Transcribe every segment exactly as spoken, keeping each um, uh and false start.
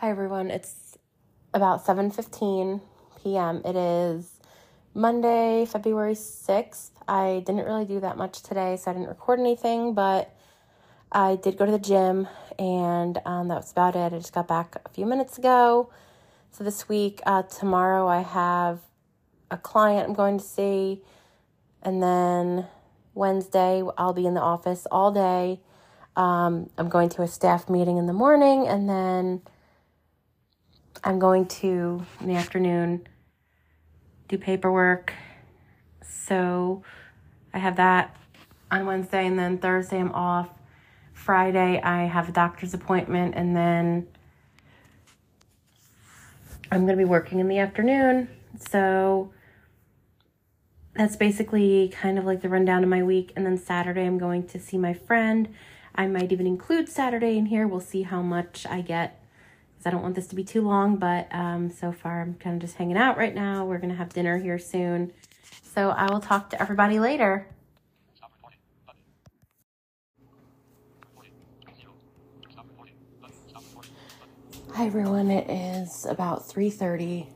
Hi everyone, it's about seven fifteen p m It is Monday, February sixth. I didn't really do that much today, so I didn't record anything, but I did go to the gym, and um, that was about it. I just got back a few minutes ago. So this week, uh, tomorrow I have a client I'm going to see, and then Wednesday I'll be in the office all day. Um, I'm going to a staff meeting in the morning, and then I'm going to, in the afternoon, do paperwork. So I have that on Wednesday, and then Thursday I'm off. Friday I have a doctor's appointment, and then I'm going to be working in the afternoon. So that's basically kind of like the rundown of my week. And then Saturday I'm going to see my friend. I might even include Saturday in here. We'll see how much I get. I don't want this to be too long, but um, so far I'm kind of just hanging out right now. We're going to have dinner here soon. So I will talk to everybody later. Hi everyone, it is about three thirty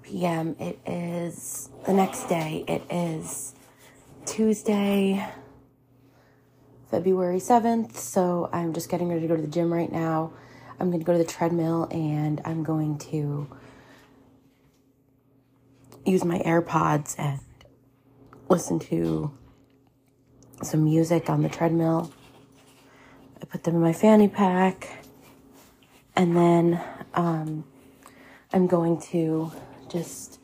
p m It is the next day. It is Tuesday, February seventh. So I'm just getting ready to go to the gym right now. I'm going to go to the treadmill, and I'm going to use my AirPods and listen to some music on the treadmill. I put them in my fanny pack, and then um, I'm going to just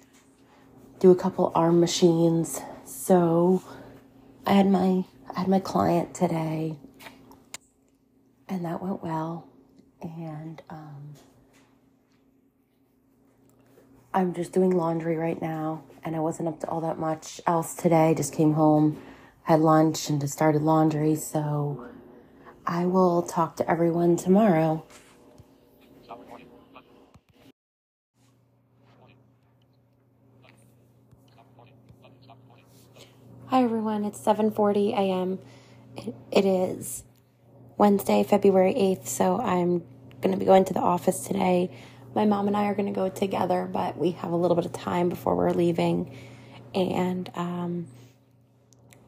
do a couple arm machines. So I had my I had my client today, and that went well. And um, I'm just doing laundry right now, and I wasn't up to all that much else today. Just came home, had lunch, and just started laundry. So I will talk to everyone tomorrow. Hi everyone, it's seven forty a m It, it is Wednesday, February eighth, so I'm going to be going to the office today. My mom and I are going to go together, but we have a little bit of time before we're leaving, and um,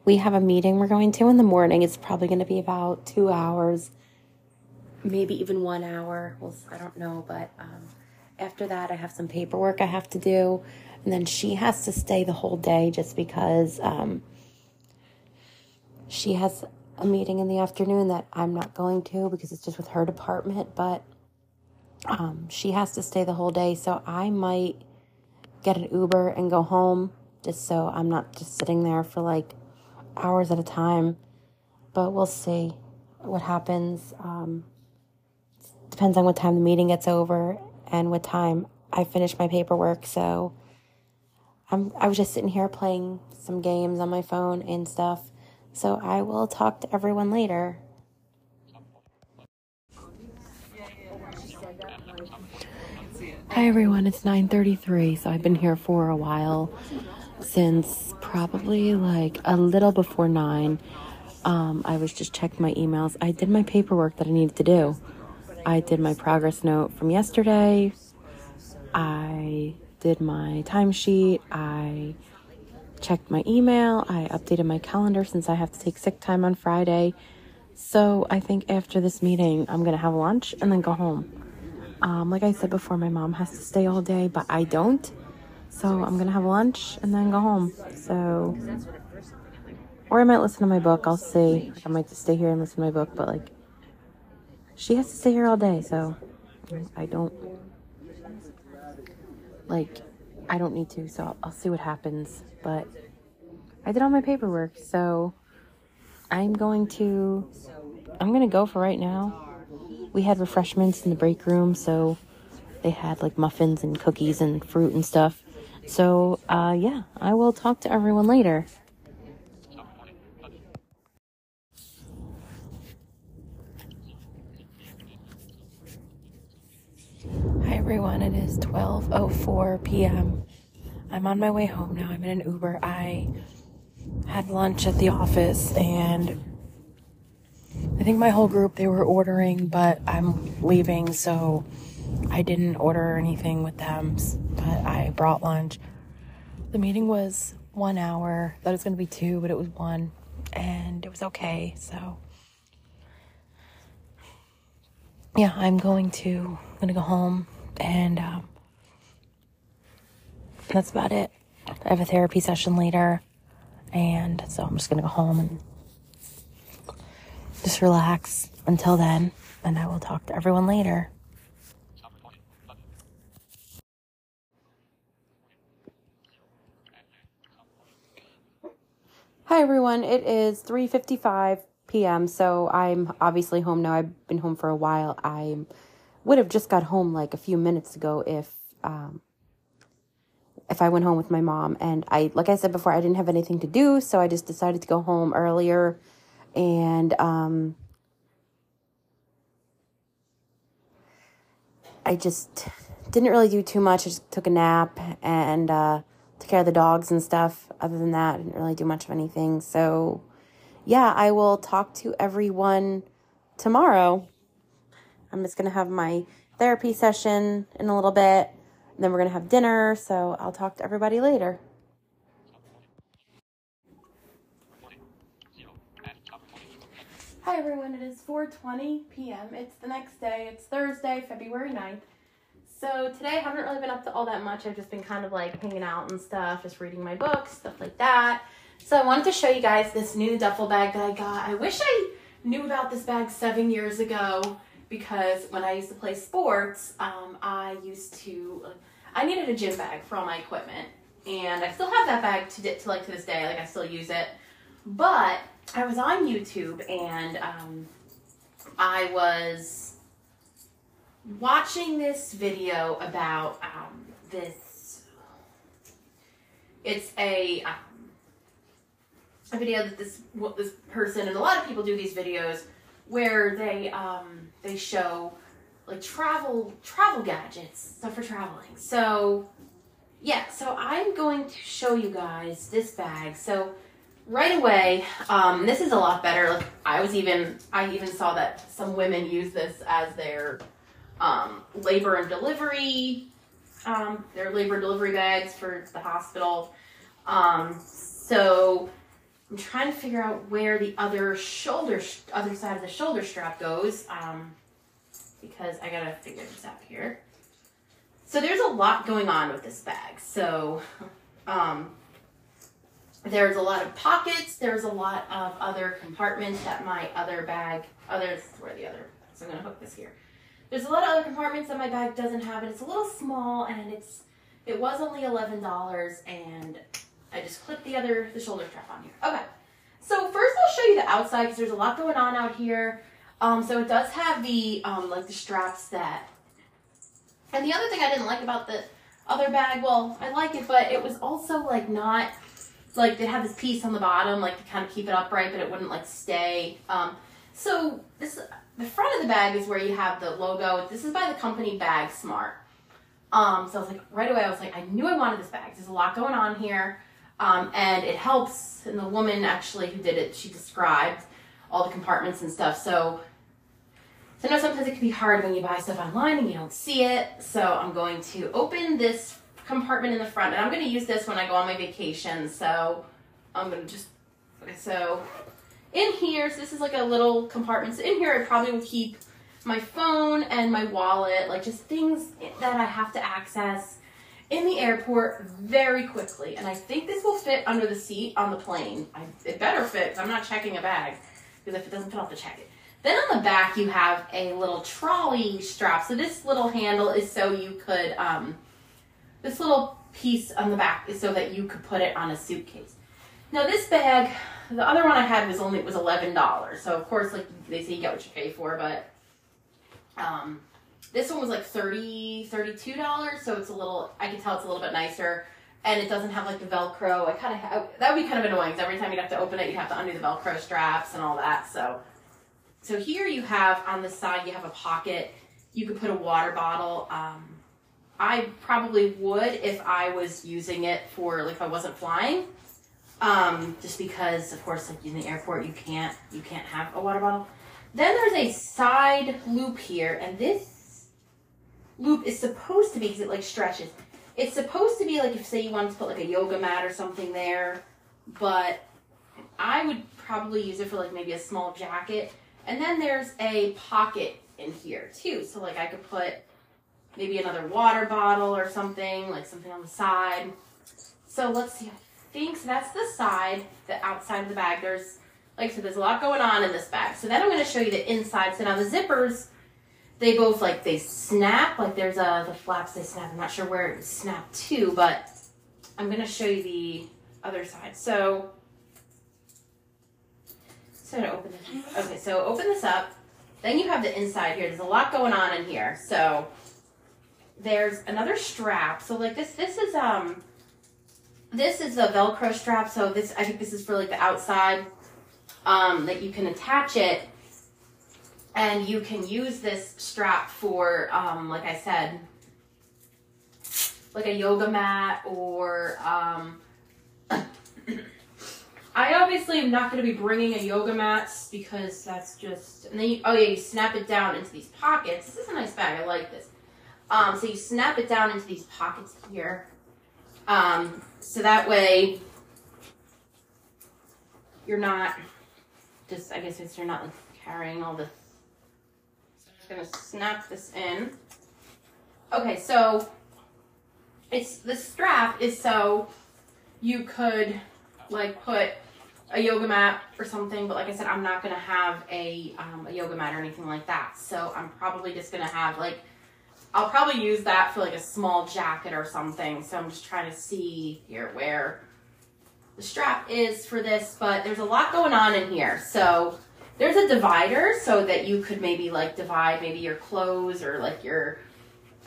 we have a meeting we're going to in the morning. It's probably going to be about two hours, maybe even one hour. Well, I don't know, but um, after that, I have some paperwork I have to do, and then she has to stay the whole day just because um, she has a meeting in the afternoon that I'm not going to because it's just with her department, but um, she has to stay the whole day, so I might get an Uber and go home just so I'm not just sitting there for like hours at a time, but we'll see what happens. Um, depends on what time the meeting gets over and what time I finish my paperwork, so I'm, I was just sitting here playing some games on my phone and stuff. So I will talk to everyone later. Hi everyone, it's nine thirty-three, so I've been here for a while, since probably like a little before nine. Um, I was just checking my emails. I did my paperwork that I needed to do. I did my progress note from yesterday. I did my timesheet. I checked my email. I updated my calendar since I have to take sick time on Friday. So I think after this meeting, I'm going to have lunch and then go home. Um, like I said before, my mom has to stay all day, but I don't. So I'm going to have lunch and then go home. So, or I might listen to my book. I'll see. I might just stay here and listen to my book, but like she has to stay here all day. So I don't like, I don't need to, so I'll, I'll see what happens. But I did all my paperwork, so I'm going to, I'm going to go for right now. We had refreshments in the break room, so they had like muffins and cookies and fruit and stuff. So uh, yeah, I will talk to everyone later. Everyone, it is twelve oh four p m I'm on my way home now. I'm in an Uber. I had lunch at the office, and I think my whole group, they were ordering, but I'm leaving, so I didn't order anything with them, but I brought lunch. The meeting was one hour. I thought it was going to be two, but it was one. And it was okay, so... yeah, I'm going to... I'm going to go home, and um, that's about it. I have a therapy session later, and so I'm just going to go home and just relax until then, and I will talk to everyone later. Hi everyone, it is three fifty-five p.m., so I'm obviously home now. I've been home for a while. I would have just got home like a few minutes ago if um, if I went home with my mom. And I, like I said before, I didn't have anything to do, so I just decided to go home earlier. And um, I just didn't really do too much. I just took a nap and... Uh, took care of the dogs and stuff. Other than that, I didn't really do much of anything. So, yeah, I will talk to everyone tomorrow. I'm just going to have my therapy session in a little bit. And then we're going to have dinner. So I'll talk to everybody later. Hi, everyone. It is four twenty p.m. It's the next day. It's Thursday, February ninth. So today I haven't really been up to all that much. I've just been kind of like hanging out and stuff, just reading my books, stuff like that. So I wanted to show you guys this new duffel bag that I got. I wish I knew about this bag seven years ago, because when I used to play sports, um, I used to, I needed a gym bag for all my equipment, and I still have that bag to, to like to this day. Like I still use it, but I was on YouTube and um, I was watching this video about um, this, it's a um, a video that this this person, and a lot of people do these videos where they um, they show like travel travel gadgets, stuff for traveling. So yeah, so I'm going to show you guys this bag. So right away, um, this is a lot better. Like I was even I even saw that some women use this as their Um, labor and delivery, um, their labor and delivery bags for the hospital. Um, so I'm trying to figure out where the other shoulder, other side of the shoulder strap goes, um, because I gotta figure this out here. So there's a lot going on with this bag. So um, there's a lot of pockets. There's a lot of other compartments that my other bag, others where the other, so I'm gonna hook this here. There's a lot of other compartments that my bag doesn't have, and it's a little small, and it's it was only eleven dollars, and I just clipped the other the shoulder strap on here. Okay, so first I'll show you the outside, because there's a lot going on out here. Um, so it does have the um, like the straps that, and the other thing I didn't like about the other bag, well, I like it, but it was also like not like they had this piece on the bottom like to kind of keep it upright, but it wouldn't like stay. Um, so this. The front of the bag is where you have the logo. This is by the company Bag Smart. Um, so I was like, right away, I was like, I knew I wanted this bag. There's a lot going on here. Um, and it helps. And the woman actually who did it, she described all the compartments and stuff. So I know sometimes it can be hard when you buy stuff online and you don't see it. So I'm going to open this compartment in the front. And I'm going to use this when I go on my vacation. So I'm going to just, okay, so... in here, so this is like a little compartment. So in here, I probably will keep my phone and my wallet, like just things that I have to access in the airport very quickly. And I think this will fit under the seat on the plane. I, it better fit, because I'm not checking a bag, because if it doesn't fit, I'll have to check it. Then on the back, you have a little trolley strap. So this little handle is so you could, um, this little piece on the back is so that you could put it on a suitcase. Now this bag, the other one I had was only, it was eleven dollars. So of course, like they say, you get what you pay for, but um, this one was like thirty, thirty-two dollars. So it's a little, I can tell it's a little bit nicer, and it doesn't have like the Velcro. I kind of, that would be kind of annoying, because every time you'd have to open it, you'd have to undo the Velcro straps and all that. So, so here you have on the side, you have a pocket. You could put a water bottle. Um, I probably would if I was using it for, like if I wasn't flying. Um, just because, of course, like in the airport, you can't, you can't have a water bottle. Then there's a side loop here, and this loop is supposed to be, because it like stretches. It's supposed to be like if, say, you wanted to put like a yoga mat or something there, but I would probably use it for like maybe a small jacket. And then there's a pocket in here too. So like I could put maybe another water bottle or something, like something on the side. So let's see, I think so that's the side, the outside of the bag. There's, like I said, there's a lot going on in this bag. So then I'm gonna show you the inside. So now the zippers, they both like, they snap, like there's a, the flaps, they snap. I'm not sure where it snapped to, but I'm gonna show you the other side. So, so to open this, okay, so open this up. Then you have the inside here. There's a lot going on in here. So there's another strap. So like this, this is, um, this is the Velcro strap. So this, I think this is for like the outside, um, that you can attach it and you can use this strap for, um, like I said, like a yoga mat or, um, I obviously am not going to be bringing a yoga mat because that's just, and then you, oh yeah, you snap it down into these pockets. This is a nice bag. I like this. Um, so you snap it down into these pockets here. Um, so that way you're not just, I guess it's, you're not like carrying all this. So I'm just going to snap this in. Okay. So it's, the strap is so you could like put a yoga mat or something, but like I said, I'm not going to have a, um, a yoga mat or anything like that. So I'm probably just going to have like, I'll probably use that for like a small jacket or something. So I'm just trying to see here where the strap is for this, but there's a lot going on in here. So there's a divider so that you could maybe like divide maybe your clothes or like your,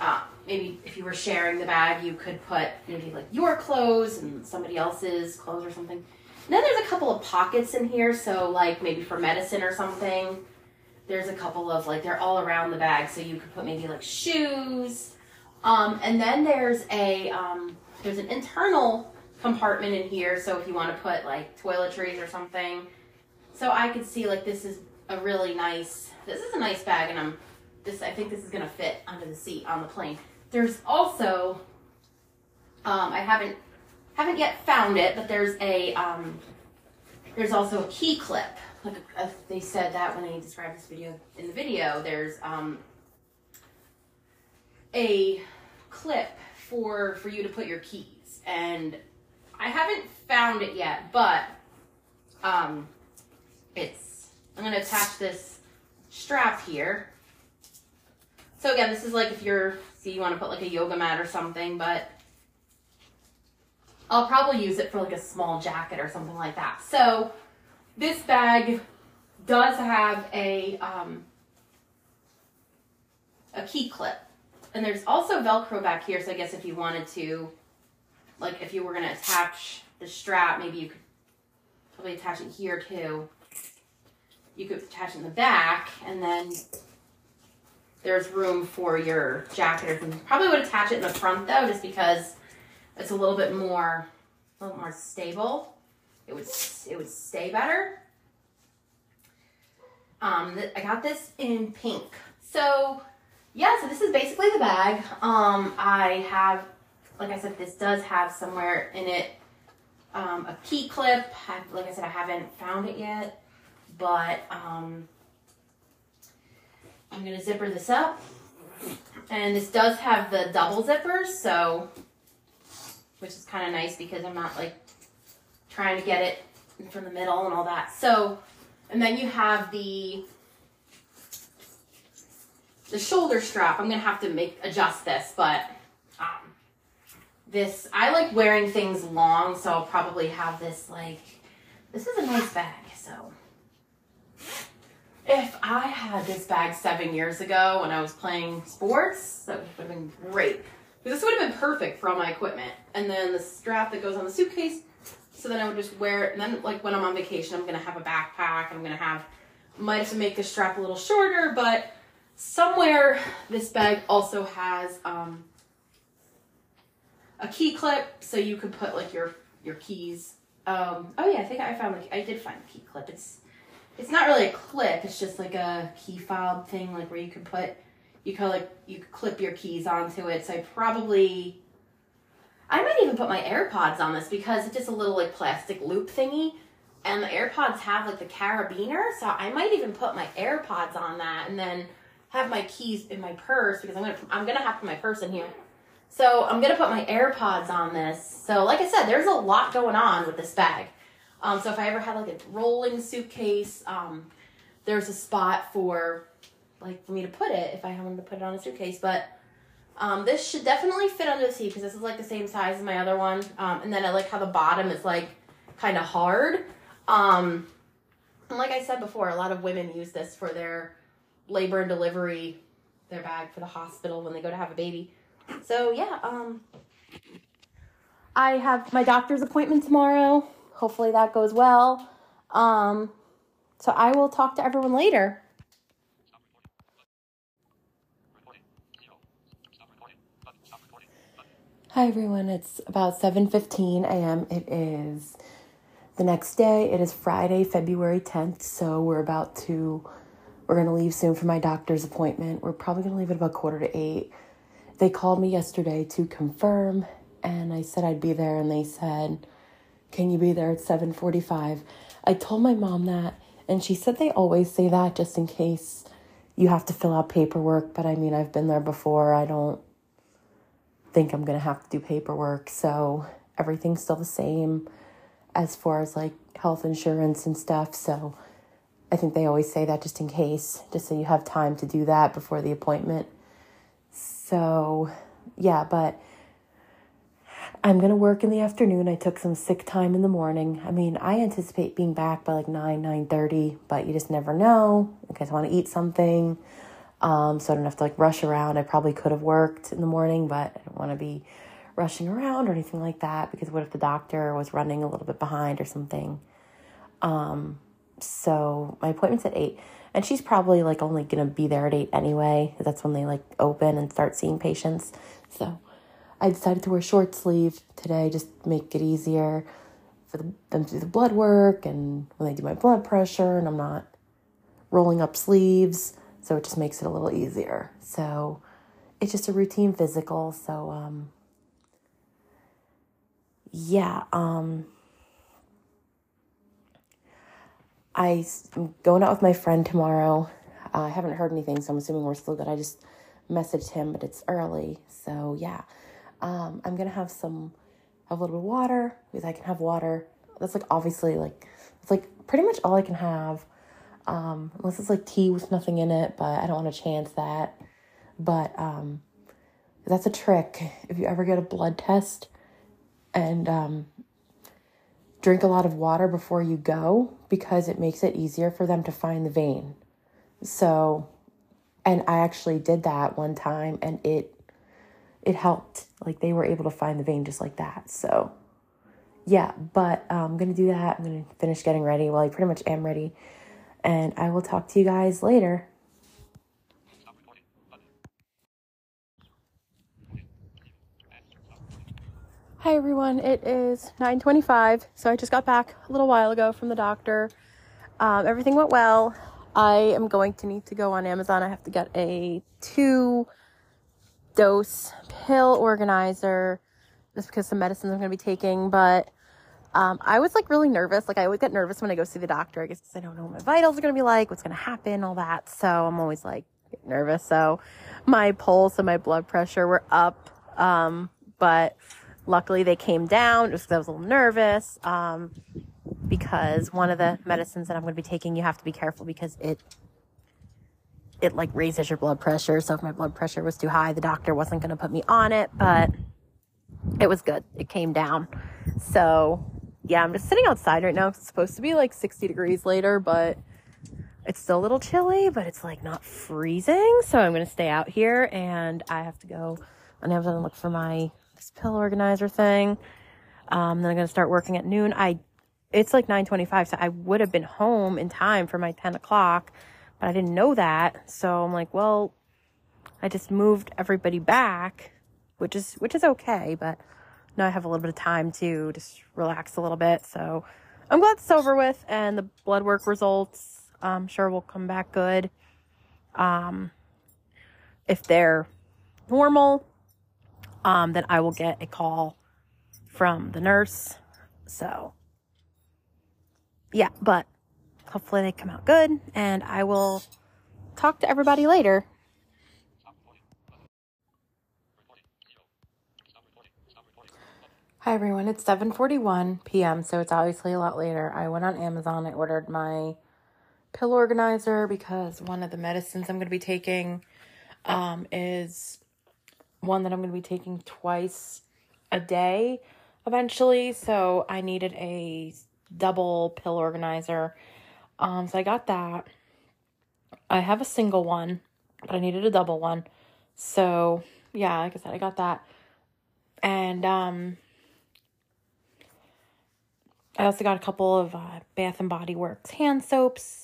uh, maybe if you were sharing the bag, you could put maybe like your clothes and somebody else's clothes or something. And then there's a couple of pockets in here. So like maybe for medicine or something. There's a couple of like, they're all around the bag. So you could put maybe like shoes. Um, and then there's a, um, there's an internal compartment in here. So if you want to put like toiletries or something. So I could see like, this is a really nice, this is a nice bag. And I'm this, I think this is going to fit under the seat on the plane. There's also, um, I haven't, haven't yet found it, but there's a, um, there's also a key clip. Like a, a, they said that when they described this video in the video, there's um, a clip for for you to put your keys, and I haven't found it yet, but um, it's I'm gonna attach this strap here. So again, this is like if you're see you want to put like a yoga mat or something, but I'll probably use it for like a small jacket or something like that. So. This bag does have a, um, a key clip, and there's also Velcro back here. So I guess if you wanted to, like if you were going to attach the strap, maybe you could probably attach it here too. You could attach it in the back, and then there's room for your jacket or something. Probably would attach it in the front though, just because it's a little bit more, a little more stable. It would, it would stay better. Um, I got this in pink. So yeah, so this is basically the bag. Um, I have, like I said, this does have somewhere in it, um, a key clip. I, like I said, I haven't found it yet, but, um, I'm going to zipper this up, and this does have the double zippers. So, which is kind of nice because I'm not like trying to get it from the middle and all that. So, and then you have the, the shoulder strap. I'm going to have to make adjust this, but, um, this, I like wearing things long, so I'll probably have this, like, this is a nice bag. So if I had this bag seven years ago when I was playing sports, that would have been great. But this would have been perfect for all my equipment. And then the strap that goes on the suitcase, so then I would just wear it. And then like when I'm on vacation, I'm going to have a backpack. I'm going to have, might have to make the strap a little shorter, but somewhere this bag also has, um, a key clip. So you could put like your, your keys. Um, oh yeah, I think I found, like, I did find the key clip. It's, it's not really a clip. It's just like a key fob thing, like where you can put you could like you could clip your keys onto it. So I probably, I might even put my AirPods on this because it's just a little like plastic loop thingy, and the AirPods have like the carabiner. So I might even put my AirPods on that and then have my keys in my purse, because I'm gonna I'm gonna have to put my purse in here. So I'm gonna put my AirPods on this. So like I said, there's a lot going on with this bag. Um, so if I ever had like a rolling suitcase, um, there's a spot for like for me to put it if I wanted to put it on a suitcase. But um, this should definitely fit under the seat because this is like the same size as my other one. Um, and then I like how the bottom is like kind of hard. Um, and like I said before, a lot of women use this for their labor and delivery, their bag for the hospital when they go to have a baby. So yeah, um, I have my doctor's appointment tomorrow. Hopefully that goes well. Um, so I will talk to everyone later. Hi everyone, it's about seven fifteen a m It is the next day. It is Friday, February tenth. So we're about to, we're going to leave soon for my doctor's appointment. We're probably going to leave at about quarter to eight. They called me yesterday to confirm, and I said I'd be there, and they said, can you be there at seven forty-five? I told my mom that, and she said they always say that just in case you have to fill out paperwork, but I mean, I've been there before. I don't think I'm going to have to do paperwork, so everything's still the same as far as, like, health insurance and stuff, so I think they always say that just in case, just so you have time to do that before the appointment. So, yeah, but I'm going to work in the afternoon. I took some sick time in the morning. I mean, I anticipate being back by like nine, nine thirty, but you just never know. You guys want to eat something, um, so I don't have to like rush around. I probably could have worked in the morning, but I don't want to be rushing around or anything like that, because what if the doctor was running a little bit behind or something? Um, so my appointment's at eight. And she's probably, like, only going to be there at eight anyway. That's when they, like, open and start seeing patients. So I decided to wear short sleeve today, just make it easier for the, them to do the blood work and when they do my blood pressure. And I'm not rolling up sleeves, so it just makes it a little easier. So it's just a routine physical. So, um, yeah, um... I'm going out with my friend tomorrow. Uh, I haven't heard anything, so I'm assuming we're still good. I just messaged him, but it's early. So, yeah. Um, I'm going to have some, have a little bit of water, because I can have water. That's, like, obviously, like, it's, like, pretty much all I can have. Um, unless it's, like, tea with nothing in it, but I don't want to chance that. But um, that's a trick. If you ever get a blood test and um, drink a lot of water before you go, because it makes it easier for them to find the vein. So, and I actually did that one time, and it, it helped. Like, they were able to find the vein just like that. So yeah, but um, I'm going to do that. I'm going to finish getting ready. Well, I pretty much am ready, and I will talk to you guys later. Hi everyone, it is nine twenty-five, so I just got back a little while ago from the doctor. Um, everything went well. I am going to need to go on Amazon. I have to get a two-dose pill organizer just because some medicines I'm going to be taking, but um, I was like really nervous. Like, I always get nervous when I go see the doctor, I guess, because I don't know what my vitals are going to be like, what's going to happen, all that. So I'm always like nervous. So my pulse and my blood pressure were up, um, but luckily, they came down just because I was a little nervous, um, because one of the medicines that I'm going to be taking, you have to be careful because it, it like raises your blood pressure. So if my blood pressure was too high, the doctor wasn't going to put me on it, but it was good. It came down. So yeah, I'm just sitting outside right now. It's supposed to be like sixty degrees later, but it's still a little chilly, but it's like not freezing. So I'm going to stay out here, and I have to go on Amazon and look for my this pill organizer thing. Um, then I'm going to start working at noon. I, it's like nine twenty-five, so I would have been home in time for my ten o'clock, but I didn't know that. So I'm like, well, I just moved everybody back, which is, which is okay. But now I have a little bit of time to just relax a little bit. So I'm glad it's over with, and the blood work results, I'm sure will come back good. Um, If they're normal, um, then I will get a call from the nurse. So yeah, but hopefully they come out good, and I will talk to everybody later. Hi everyone, it's seven forty-one p m, so it's obviously a lot later. I went on Amazon, I ordered my pill organizer because one of the medicines I'm going to be taking um, is one that I'm going to be taking twice a day eventually, so I needed a double pill organizer. Um, so I got that. I have a single one, but I needed a double one. So yeah, like I said, I got that. And um, I also got a couple of uh, Bath and Body Works hand soaps.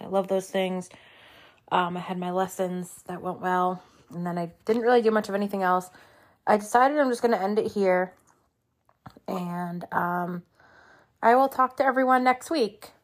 I love those things. Um, I had my lessons that went well. And then I didn't really do much of anything else. I decided I'm just going to end it here. And um, I will talk to everyone next week.